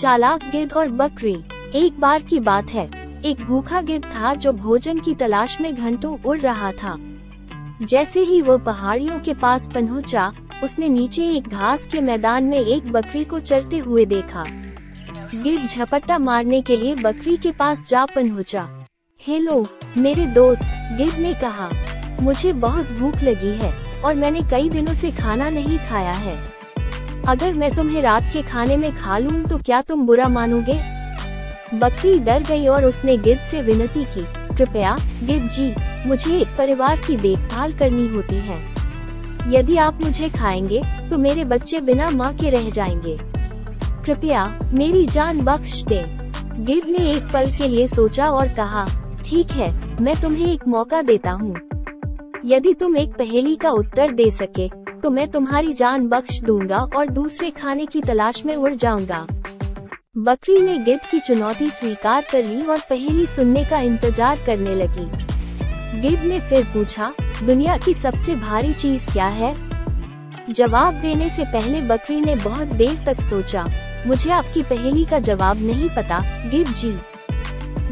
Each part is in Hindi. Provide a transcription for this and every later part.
चालाक गिद्ध और बकरी। एक बार की बात है, एक भूखा गिद्ध था जो भोजन की तलाश में घंटों उड़ रहा था। जैसे ही वो पहाड़ियों के पास पहुंचा, उसने नीचे एक घास के मैदान में एक बकरी को चरते हुए देखा। गिद्ध झपट्टा मारने के लिए बकरी के पास जा पहुंचा। हेलो मेरे दोस्त, गिद्ध ने कहा, मुझे बहुत भूख लगी है और मैंने कई दिनों से खाना नहीं खाया है। अगर मैं तुम्हें रात के खाने में खा लूं तो क्या तुम बुरा मानोगे? बकरी डर गई और उसने गिद्ध से विनती की, कृपया गिद्ध जी, मुझे एक परिवार की देखभाल करनी होती है। यदि आप मुझे खाएंगे तो मेरे बच्चे बिना माँ के रह जाएंगे। कृपया मेरी जान बख्श दें। गिद्ध ने एक पल के लिए सोचा और कहा, ठीक है, मैं तुम्हें एक मौका देता हूँ। यदि तुम एक पहेली का उत्तर दे सके तो मैं तुम्हारी जान बख्श दूंगा और दूसरे खाने की तलाश में उड़ जाऊंगा। बकरी ने गिद्ध की चुनौती स्वीकार कर ली और पहेली सुनने का इंतजार करने लगी। गिद्ध ने फिर पूछा, दुनिया की सबसे भारी चीज क्या है? जवाब देने से पहले बकरी ने बहुत देर तक सोचा। मुझे आपकी पहेली का जवाब नहीं पता गिद्ध जी।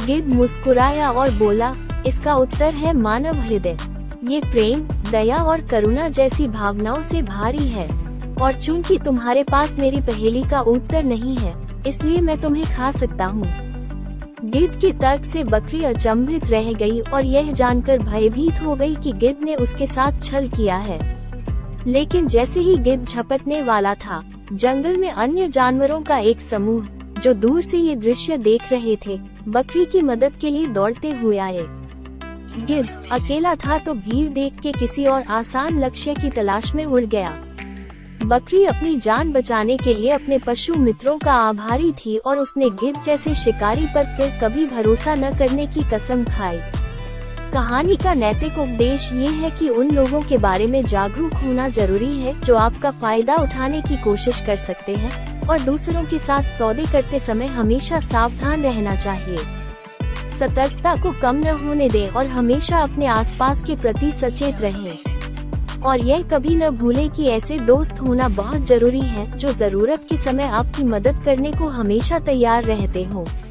गिद्ध मुस्कुराया और बोला, इसका उत्तर है मानव हृदय। ये प्रेम, दया और करुणा जैसी भावनाओं से भारी है, और चूंकि तुम्हारे पास मेरी पहेली का उत्तर नहीं है, इसलिए मैं तुम्हें खा सकता हूँ। गिद्ध के तर्क से बकरी अचंभित रह गई और यह जानकर भयभीत हो गई कि गिद्ध ने उसके साथ छल किया है। लेकिन जैसे ही गिद्ध झपटने वाला था, जंगल में अन्य जानवरों का एक समूह जो दूर से ये दृश्य देख रहे थे, बकरी की मदद के लिए दौड़ते हुए आए। गिद्ध अकेला था तो भीड़ देख के किसी और आसान लक्ष्य की तलाश में उड़ गया। बकरी अपनी जान बचाने के लिए अपने पशु मित्रों का आभारी थी और उसने गिद्ध जैसे शिकारी पर फिर कभी भरोसा न करने की कसम खाई। कहानी का नैतिक उपदेश ये है कि उन लोगों के बारे में जागरूक होना जरूरी है जो आपका फायदा उठाने की कोशिश कर सकते हैं, और दूसरों के साथ सौदे करते समय हमेशा सावधान रहना चाहिए। सतर्कता को कम न होने दें और हमेशा अपने आसपास के प्रति सचेत रहें। और यह कभी न भूलें कि ऐसे दोस्त होना बहुत जरूरी है जो जरूरत के समय आपकी मदद करने को हमेशा तैयार रहते हों।